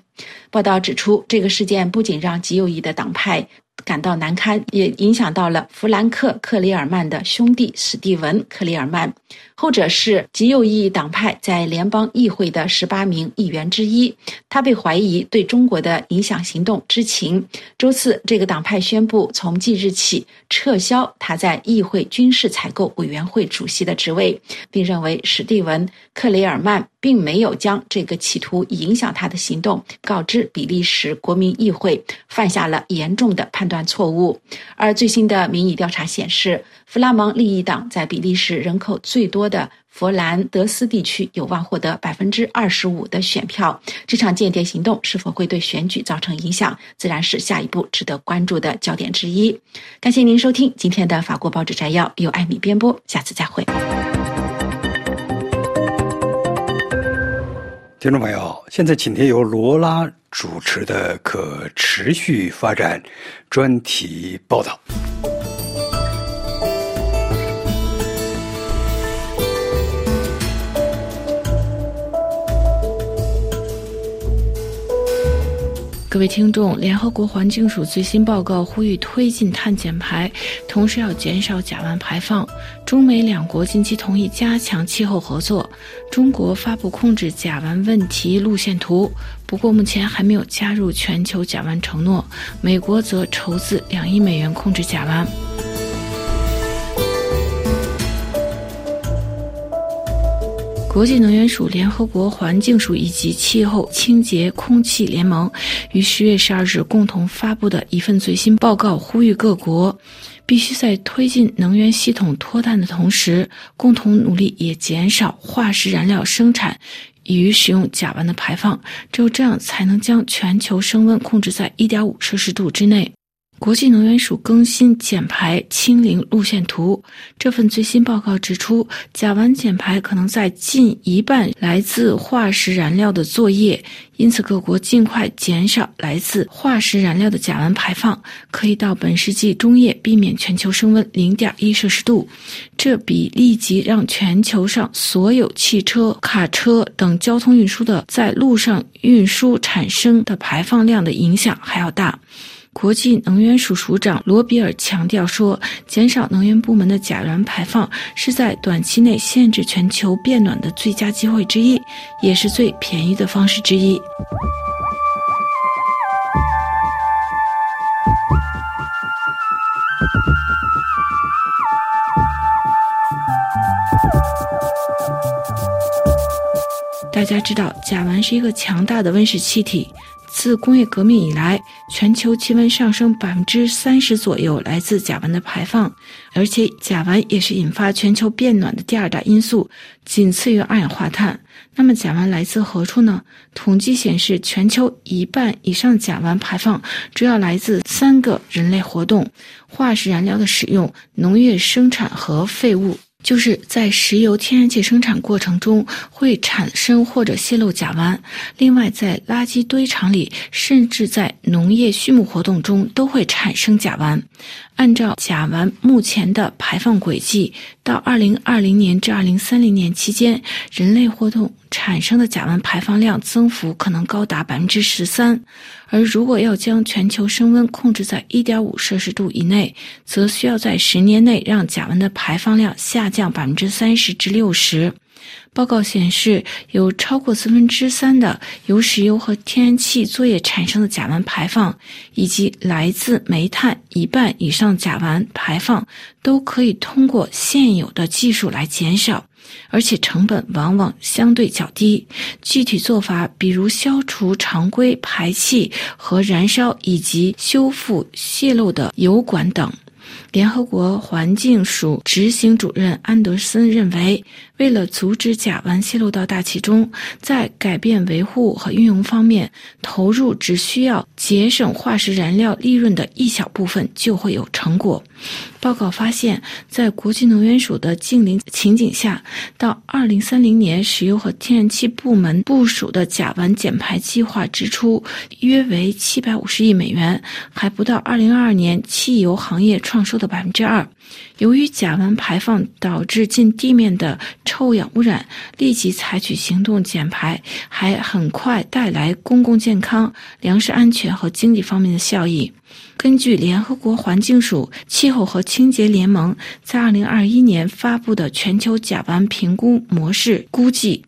报道指出，这个事件不仅让极右翼的党派感到难堪，也影响到了弗兰克·克里尔曼的兄弟史蒂文·克里尔曼，后者是极右翼党派在联邦议会的十八名议员之一，他被怀疑对中国的影响行动知情。周四，这个党派宣布从即日起撤销他在议会军事采购委员会主席的职位，并认为史蒂文·克里尔曼并没有将这个企图影响他的行动告知比利时国民议会，犯下了严重的判断错误。而最新的民意调查显示，弗拉芒利伊党在比利时人口最多的佛兰德斯地区有望获得 百分之二十五 的选票。这场间谍行动是否会对选举造成影响，自然是下一步值得关注的焦点之一。感谢您收听今天的法国报纸摘要，由艾米编播，下次再会。听众朋友，现在请听由罗拉主持的可持续发展专题报道。各位听众，联合国环境署最新报告呼吁推进碳减排，同时要减少甲烷排放。中美两国近期同意加强气候合作，中国发布控制甲烷问题路线图，不过目前还没有加入全球甲烷承诺。美国则筹资两亿美元控制甲烷。国际能源署、联合国环境署以及气候清洁空气联盟于十月十二日共同发布的一份最新报告呼吁各国必须在推进能源系统脱碳的同时，共同努力也减少化石燃料生产与使用甲烷的排放，只有这样才能将全球升温控制在 一点五 摄氏度之内。国际能源署更新减排清零路线图，这份最新报告指出，甲烷减排可能在近一半来自化石燃料的作业，因此各国尽快减少来自化石燃料的甲烷排放，可以到本世纪中叶避免全球升温 零点一 摄氏度。这比立即让全球上所有汽车、卡车等交通运输的在路上运输产生的排放量的影响还要大。国际能源署署长罗比尔强调说，减少能源部门的甲烷排放是在短期内限制全球变暖的最佳机会之一，也是最便宜的方式之一。大家知道，甲烷是一个强大的温室气体。自工业革命以来，全球气温上升 百分之三十 左右来自甲烷的排放，而且甲烷也是引发全球变暖的第二大因素，仅次于二氧化碳。那么甲烷来自何处呢？统计显示，全球一半以上甲烷排放主要来自三个人类活动：化石燃料的使用、农业生产和废物。就是在石油、天然气生产过程中会产生或者泄漏甲烷，另外在垃圾堆场里，甚至在农业畜牧活动中都会产生甲烷。按照甲烷目前的排放轨迹，到二零二零年至二零三零年期间，人类活动产生的甲烷排放量增幅可能高达 百分之十三， 而如果要将全球升温控制在 一点五 摄氏度以内，则需要在十年内让甲烷的排放量下降 百分之三十 至 百分之六十。报告显示，有超过四分之三的由石油和天然气作业产生的甲烷排放，以及来自煤炭一半以上甲烷排放，都可以通过现有的技术来减少，而且成本往往相对较低。具体做法比如消除常规排气和燃烧，以及修复泄漏的油管等。联合国环境署执行主任安德森认为，为了阻止甲烷泄漏到大气中，在改变维护和运用方面，投入只需要节省化石燃料利润的一小部分就会有成果。报告发现，在国际能源署的净零情景下，到二零三零年，石油和天然气部门部署的甲烷减排计划支出约为七百五十亿美元，还不到二零二二年汽油行业创收的 百分之二。由于甲烷排放导致近地面的臭氧污染，立即采取行动减排还很快带来公共健康、粮食安全和经济方面的效益。根据联合国环境署气候和清洁联盟在二零二一年发布的全球甲烷评估模式估计，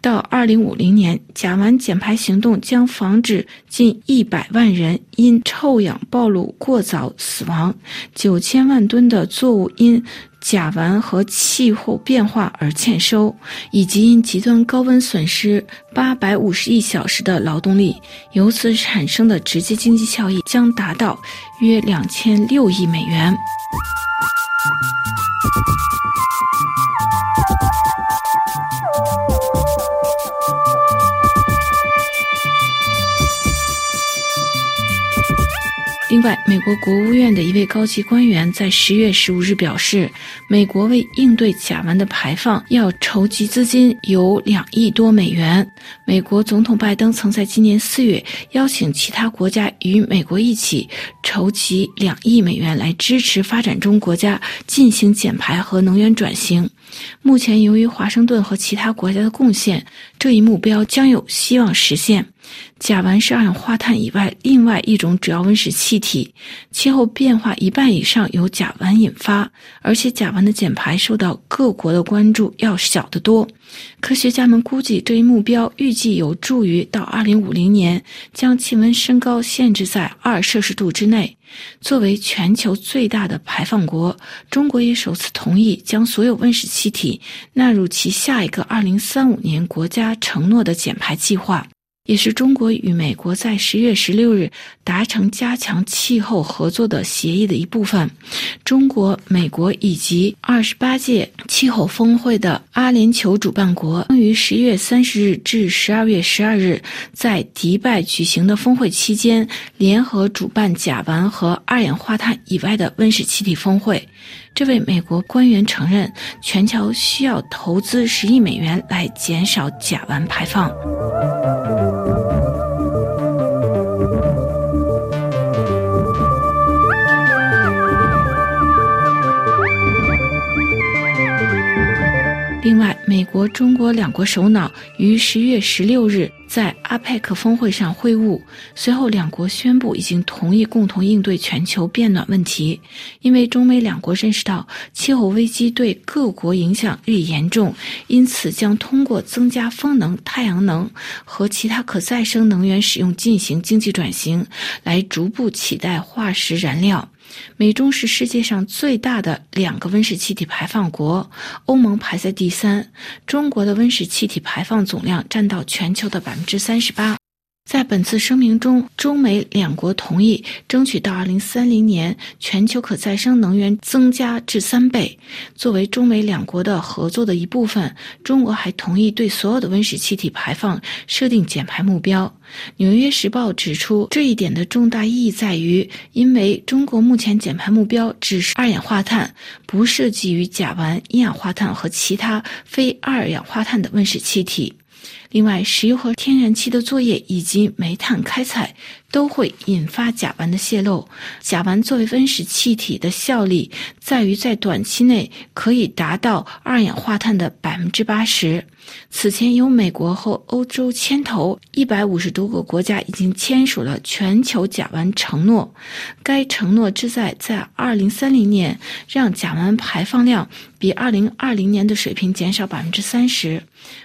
到二零五零年，甲烷减排行动将防止近一百万人因臭氧暴露过早死亡，九千万吨的作物因甲烷和气候变化而欠收，以及因极端高温损失八百五十亿小时的劳动力，由此产生的直接经济效益将达到约两千六亿美元。另外，美国国务院的一位高级官员在十月十五日表示，美国为应对甲烷的排放要筹集资金有两亿多美元。美国总统拜登曾在今年四月邀请其他国家与美国一起筹集两亿美元来支持发展中国家进行减排和能源转型。目前由于华盛顿和其他国家的贡献，这一目标将有希望实现。甲烷是二氧化碳以外另外一种主要温室气体，气候变化一半以上由甲烷引发，而且甲烷的减排受到各国的关注要小得多。科学家们估计，这一目标预计有助于到二零五零年将气温升高限制在二摄氏度之内。作为全球最大的排放国，中国也首次同意将所有温室气体纳入其下一个二零三五年国家承诺的减排计划。也是中国与美国在十月十六日达成加强气候合作的协议的一部分。中国、美国以及二十八届气候峰会的阿联酋主办国将于十月三十日至十二月十二日在迪拜举行的峰会期间联合主办甲烷和二氧化碳以外的温室气体峰会。这位美国官员承认，全球需要投资十亿美元来减少甲烷排放。另外，美国、中国两国首脑于十月十六日在 A P E C 峰会上会晤，随后两国宣布已经同意共同应对全球变暖问题。因为中美两国认识到气候危机对各国影响日益严重，因此将通过增加风能、太阳能和其他可再生能源使用进行经济转型，来逐步取代化石燃料。美中是世界上最大的两个温室气体排放国，欧盟排在第三，中国的温室气体排放总量占到全球的 百分之三十八。在本次声明中，中美两国同意争取到二零三零年全球可再生能源增加至三倍。作为中美两国的合作的一部分，中国还同意对所有的温室气体排放设定减排目标。纽约时报指出，这一点的重大意义在于，因为中国目前减排目标只是二氧化碳，不涉及于甲烷、一氧化碳和其他非二氧化碳的温室气体。另外，石油和天然气的作业以及煤炭开采都会引发甲烷的泄漏。甲烷作为温室气体的效力在于在短期内可以达到二氧化碳的 百分之八十。此前由美国和欧洲牵头，一百五十多个国家已经签署了全球甲烷承诺。该承诺旨在在二零三零年让甲烷排放量比二零二零年的水平减少 百分之三十。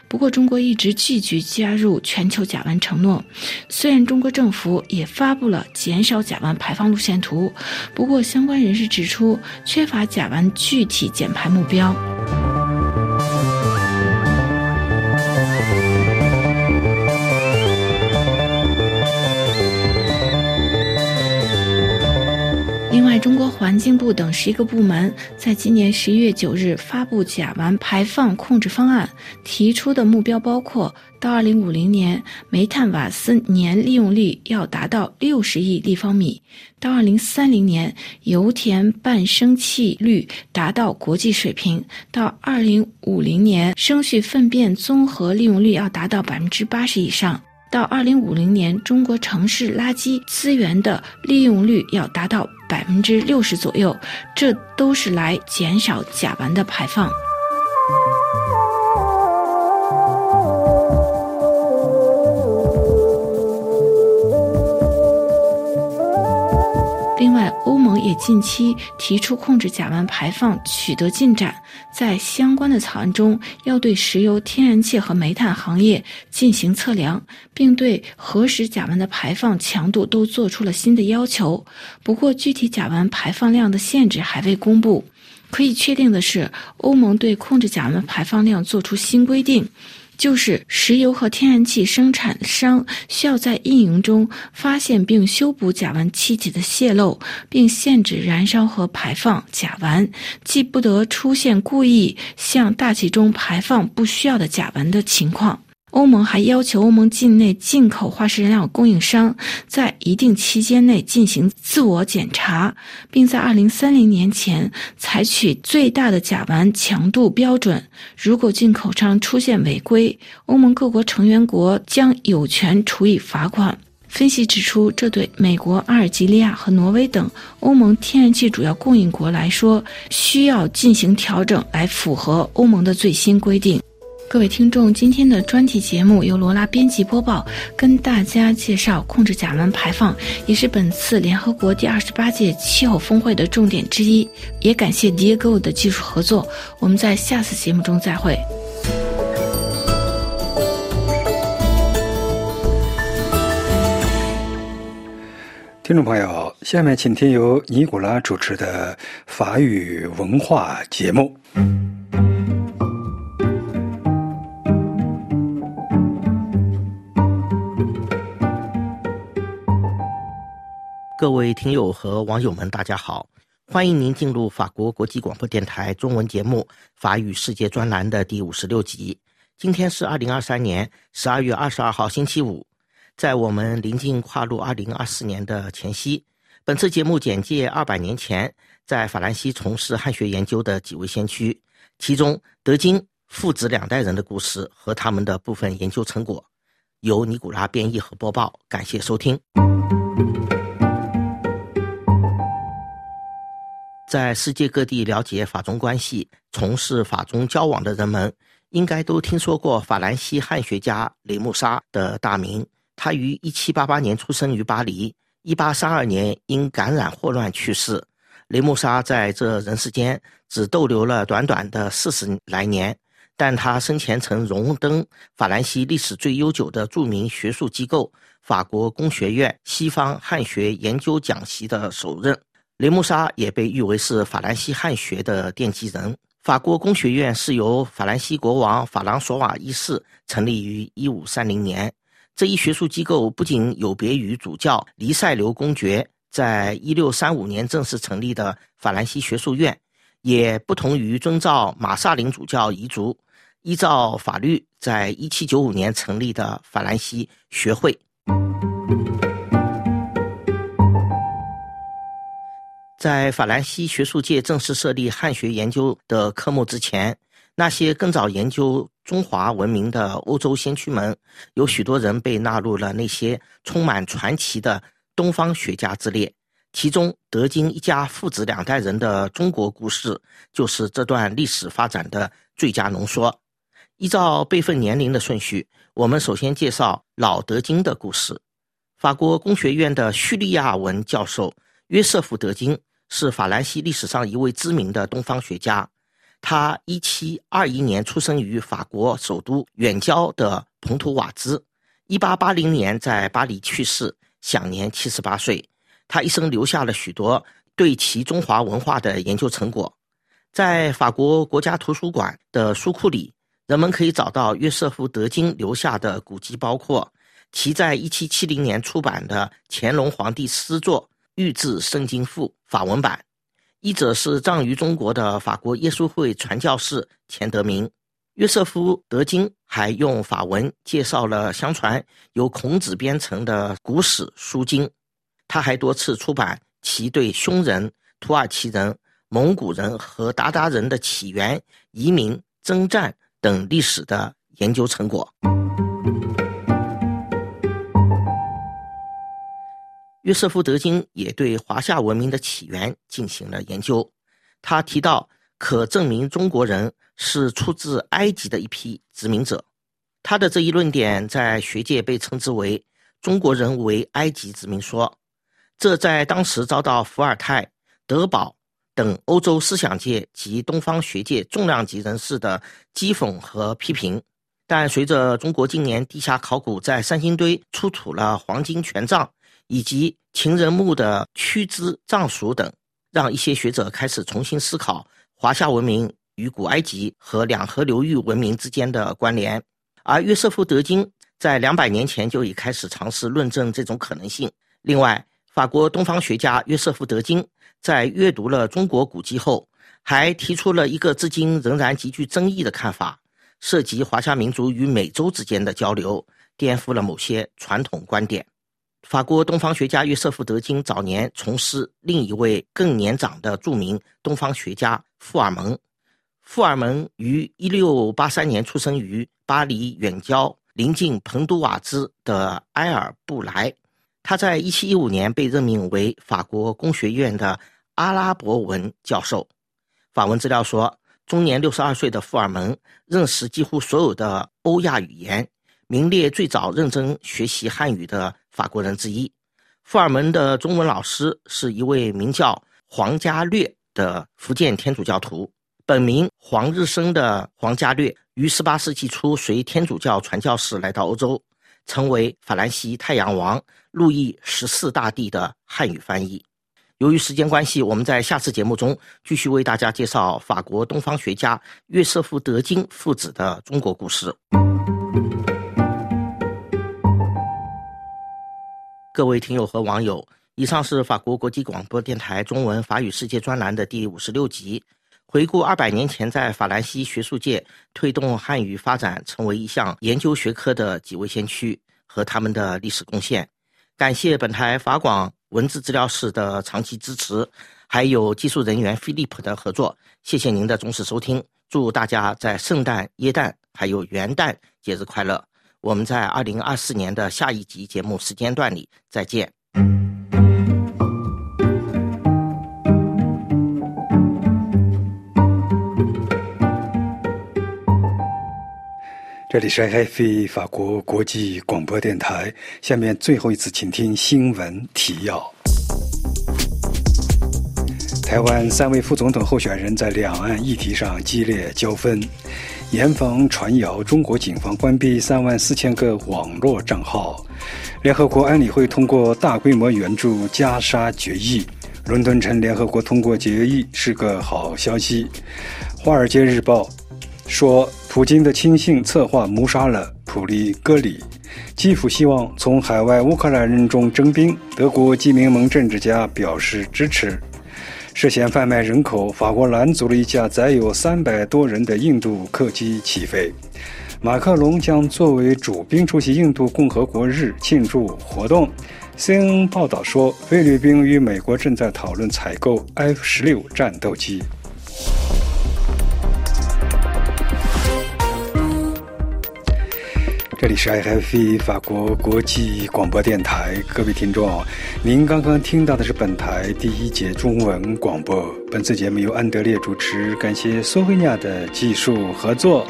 不过中国一直拒绝加入全球甲烷承诺，虽然中国政府也发布了减少甲烷排放路线图，不过相关人士指出，缺乏甲烷具体减排目标。另外，中国环境部等十一个部门在今年十一月九日发布甲烷排放控制方案，提出的目标包括到二零五零年，煤炭瓦斯年利用率要达到六十亿立方米；到二零三零年，油田半生气率达到国际水平；到二零五零年，牲畜粪便综合利用率要达到 百分之八十 以上。到二零五零年，中国城市垃圾资源的利用率要达到 百分之六十 左右，这都是来减少甲烷的排放。另外，欧盟也近期提出控制甲烷排放取得进展，在相关的草案中要对石油、天然气和煤炭行业进行测量，并对核实甲烷的排放强度都做出了新的要求。不过具体甲烷排放量的限制还未公布。可以确定的是，欧盟对控制甲烷排放量做出新规定，就是石油和天然气生产商需要在运营中发现并修补甲烷气体的泄漏，并限制燃烧和排放甲烷，既不得出现故意向大气中排放不需要的甲烷的情况。欧盟还要求欧盟境内进口化石燃料供应商在一定期间内进行自我检查，并在二零三零年前采取最大的甲烷强度标准。如果进口商出现违规，欧盟各国成员国将有权处以罚款。分析指出，这对美国、阿尔及利亚和挪威等欧盟天然气主要供应国来说，需要进行调整来符合欧盟的最新规定。各位听众，今天的专题节目由罗拉编辑播报，跟大家介绍控制甲烷排放，也是本次联合国第二十八届气候峰会的重点之一。也感谢迪戈的技术合作，我们在下次节目中再会。听众朋友，下面请听由尼古拉主持的法语文化节目。各位听友和网友们，大家好，欢迎您进入法国国际广播电台中文节目《法语世界》专栏的第五十六集。今天是二零二三年十二月二十二号星期五，在我们临近跨入二零二四年的前夕，本次节目简介二百年前在法兰西从事汉学研究的几位先驱，其中德金父子两代人的故事和他们的部分研究成果，由尼古拉编译和播报，感谢收听。在世界各地了解法中关系、从事法中交往的人们，应该都听说过法兰西汉学家雷穆莎的大名。他于一七八八年出生于巴黎，一八三二年因感染霍乱去世。雷穆莎在这人世间只逗留了短短的四十来年，但他生前曾荣登法兰西历史最悠久的著名学术机构法国工学院西方汉学研究讲席的首任。雷穆莎也被誉为是法兰西汉学的奠基人。法国工学院是由法兰西国王法朗索瓦一世成立于一五三零年。这一学术机构不仅有别于主教黎塞留公爵在一六三五年正式成立的法兰西学术院，也不同于遵照马萨林主教遗嘱依照法律在一七九五年成立的法兰西学会。在法兰西学术界正式设立汉学研究的科目之前，那些更早研究中华文明的欧洲先驱们，有许多人被纳入了那些充满传奇的东方学家之列，其中德金一家父子两代人的中国故事就是这段历史发展的最佳浓缩。依照辈分年龄的顺序，我们首先介绍老德金的故事。法国工学院的叙利亚文教授约瑟夫·德金是法兰西历史上一位知名的东方学家，他一七二一年出生于法国首都远郊的蓬图瓦兹，一八八零年在巴黎去世，享年七十八岁。他一生留下了许多对其中华文化的研究成果。在法国国家图书馆的书库里，人们可以找到约瑟夫·德金留下的古籍，包括其在一七七零年出版的乾隆皇帝诗作《御制圣经赋》法文版，译者是葬于中国的法国耶稣会传教士钱德明。约瑟夫·德金还用法文介绍了相传由孔子编成的古史书经，他还多次出版其对匈人、土耳其人、蒙古人和鞑靼人的起源、移民、征战等历史的研究成果。约瑟夫·德金也对华夏文明的起源进行了研究，他提到可证明中国人是出自埃及的一批殖民者。他的这一论点在学界被称之为中国人为埃及殖民说，这在当时遭到伏尔泰、德宝等欧洲思想界及东方学界重量级人士的讥讽和批评。但随着中国今年地下考古在三星堆出土了黄金权杖以及秦人墓的屈肢杖属等，让一些学者开始重新思考华夏文明与古埃及和两河流域文明之间的关联。而约瑟夫·德金在两百年前就已开始尝试论证这种可能性。另外，法国东方学家约瑟夫·德金在阅读了中国古籍后，还提出了一个至今仍然极具争议的看法，涉及华夏民族与美洲之间的交流，颠覆了某些传统观点。法国东方学家约瑟夫·德金早年从师另一位更年长的著名东方学家富尔蒙。富尔蒙于一六八三年出生于巴黎远郊临近蓬都瓦兹的埃尔布莱，他在一七一五年被任命为法国工学院的阿拉伯文教授。法文资料说，终年六十二岁的富尔蒙认识几乎所有的欧亚语言，名列最早认真学习汉语的法国人之一。富尔蒙的中文老师是一位名叫黄家略的福建天主教徒，本名黄日升的黄家略于十八世纪初随天主教传教士来到欧洲，成为法兰西太阳王路易十四大帝的汉语翻译。由于时间关系，我们在下次节目中继续为大家介绍法国东方学家约瑟夫·德金父子的中国故事。各位听友和网友，以上是法国国际广播电台中文法语世界专栏的第五十六集，回顾二百年前在法兰西学术界推动汉语发展成为一项研究学科的几位先驱和他们的历史贡献。感谢本台法广文字资料室的长期支持，还有技术人员 Philip 的合作，谢谢您的忠实收听，祝大家在圣诞、耶诞还有元旦节日快乐。我们在二零二四年的下一集节目时间段里再见。这里是 F I 法国国际广播电台，下面最后一次请听新闻提要。台湾三位副总统候选人在两岸议题上激烈交锋。严防传谣，中国警方关闭三万四千个网络账号。联合国安理会通过大规模援助加沙决议。伦敦城联合国通过决议是个好消息。华尔街日报说，普京的亲信策划谋杀了普利戈里。基辅希望从海外乌克兰人中征兵。德国基民盟政治家表示支持。涉嫌贩卖人口，法国拦阻了一架载有三百多人的印度客机起飞。马克龙将作为主宾出席印度共和国日庆祝活动。C N N 报道说，菲律宾与美国正在讨论采购 F 十六 战斗机。这里是 R F I 法国国际广播电台，各位听众，您刚刚听到的是本台第一节中文广播。本次节目由安德烈主持，感谢索菲亚的技术合作。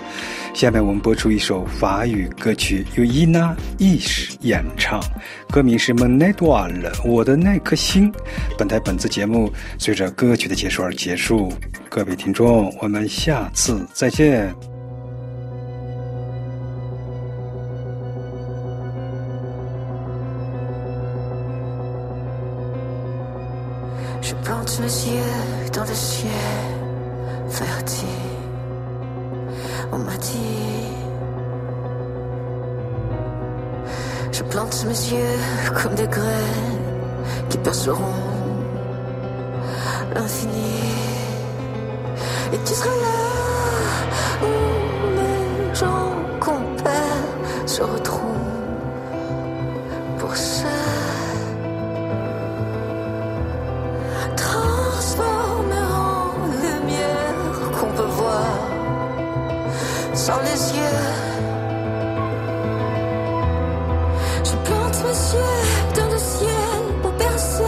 下面我们播出一首法语歌曲，由伊娜意识演唱，歌名是 Mon Étoile 我的那颗星。本台本次节目随着歌曲的结束而结束，各位听众，我们下次再见。Je plante nos yeux dans le ciel verdi. On m'a dit. Je plante mes yeux comme des graines qui perceront l'infini. Et tu seras là où les gens qu'on perd se retrouvent pour ça.Sans les yeux, je plante mes yeux dans le ciel pour percer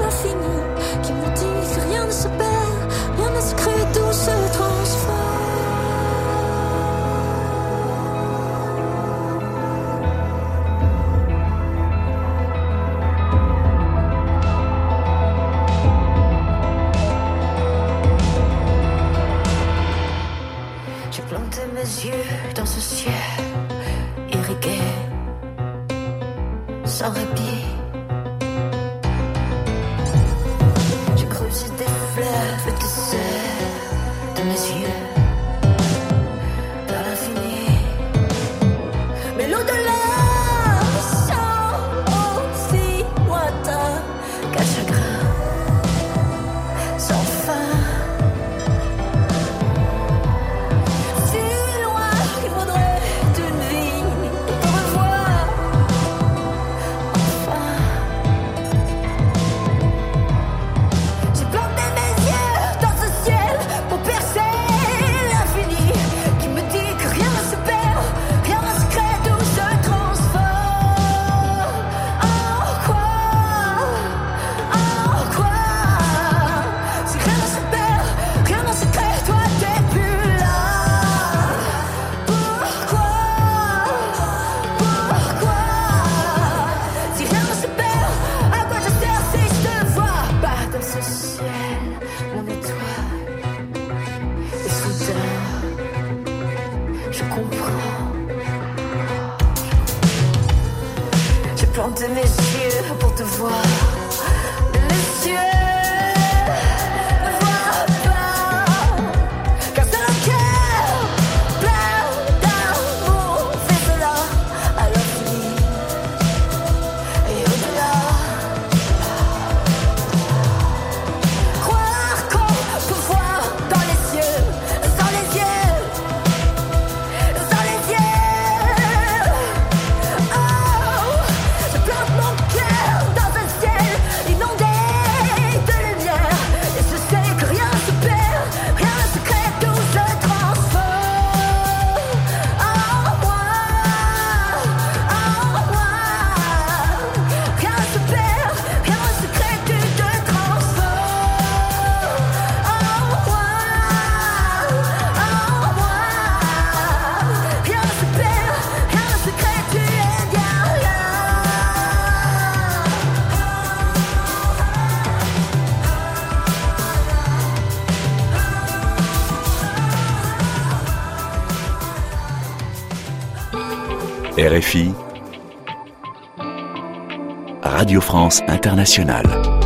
l'infini qui me dit que rien ne se perd, rien ne se crée, tout se transforme. Dans ce ciel irrigué, sans répit. J'ai creusé des fleuves de sel de mes yeux. R F I, Radio France Internationale.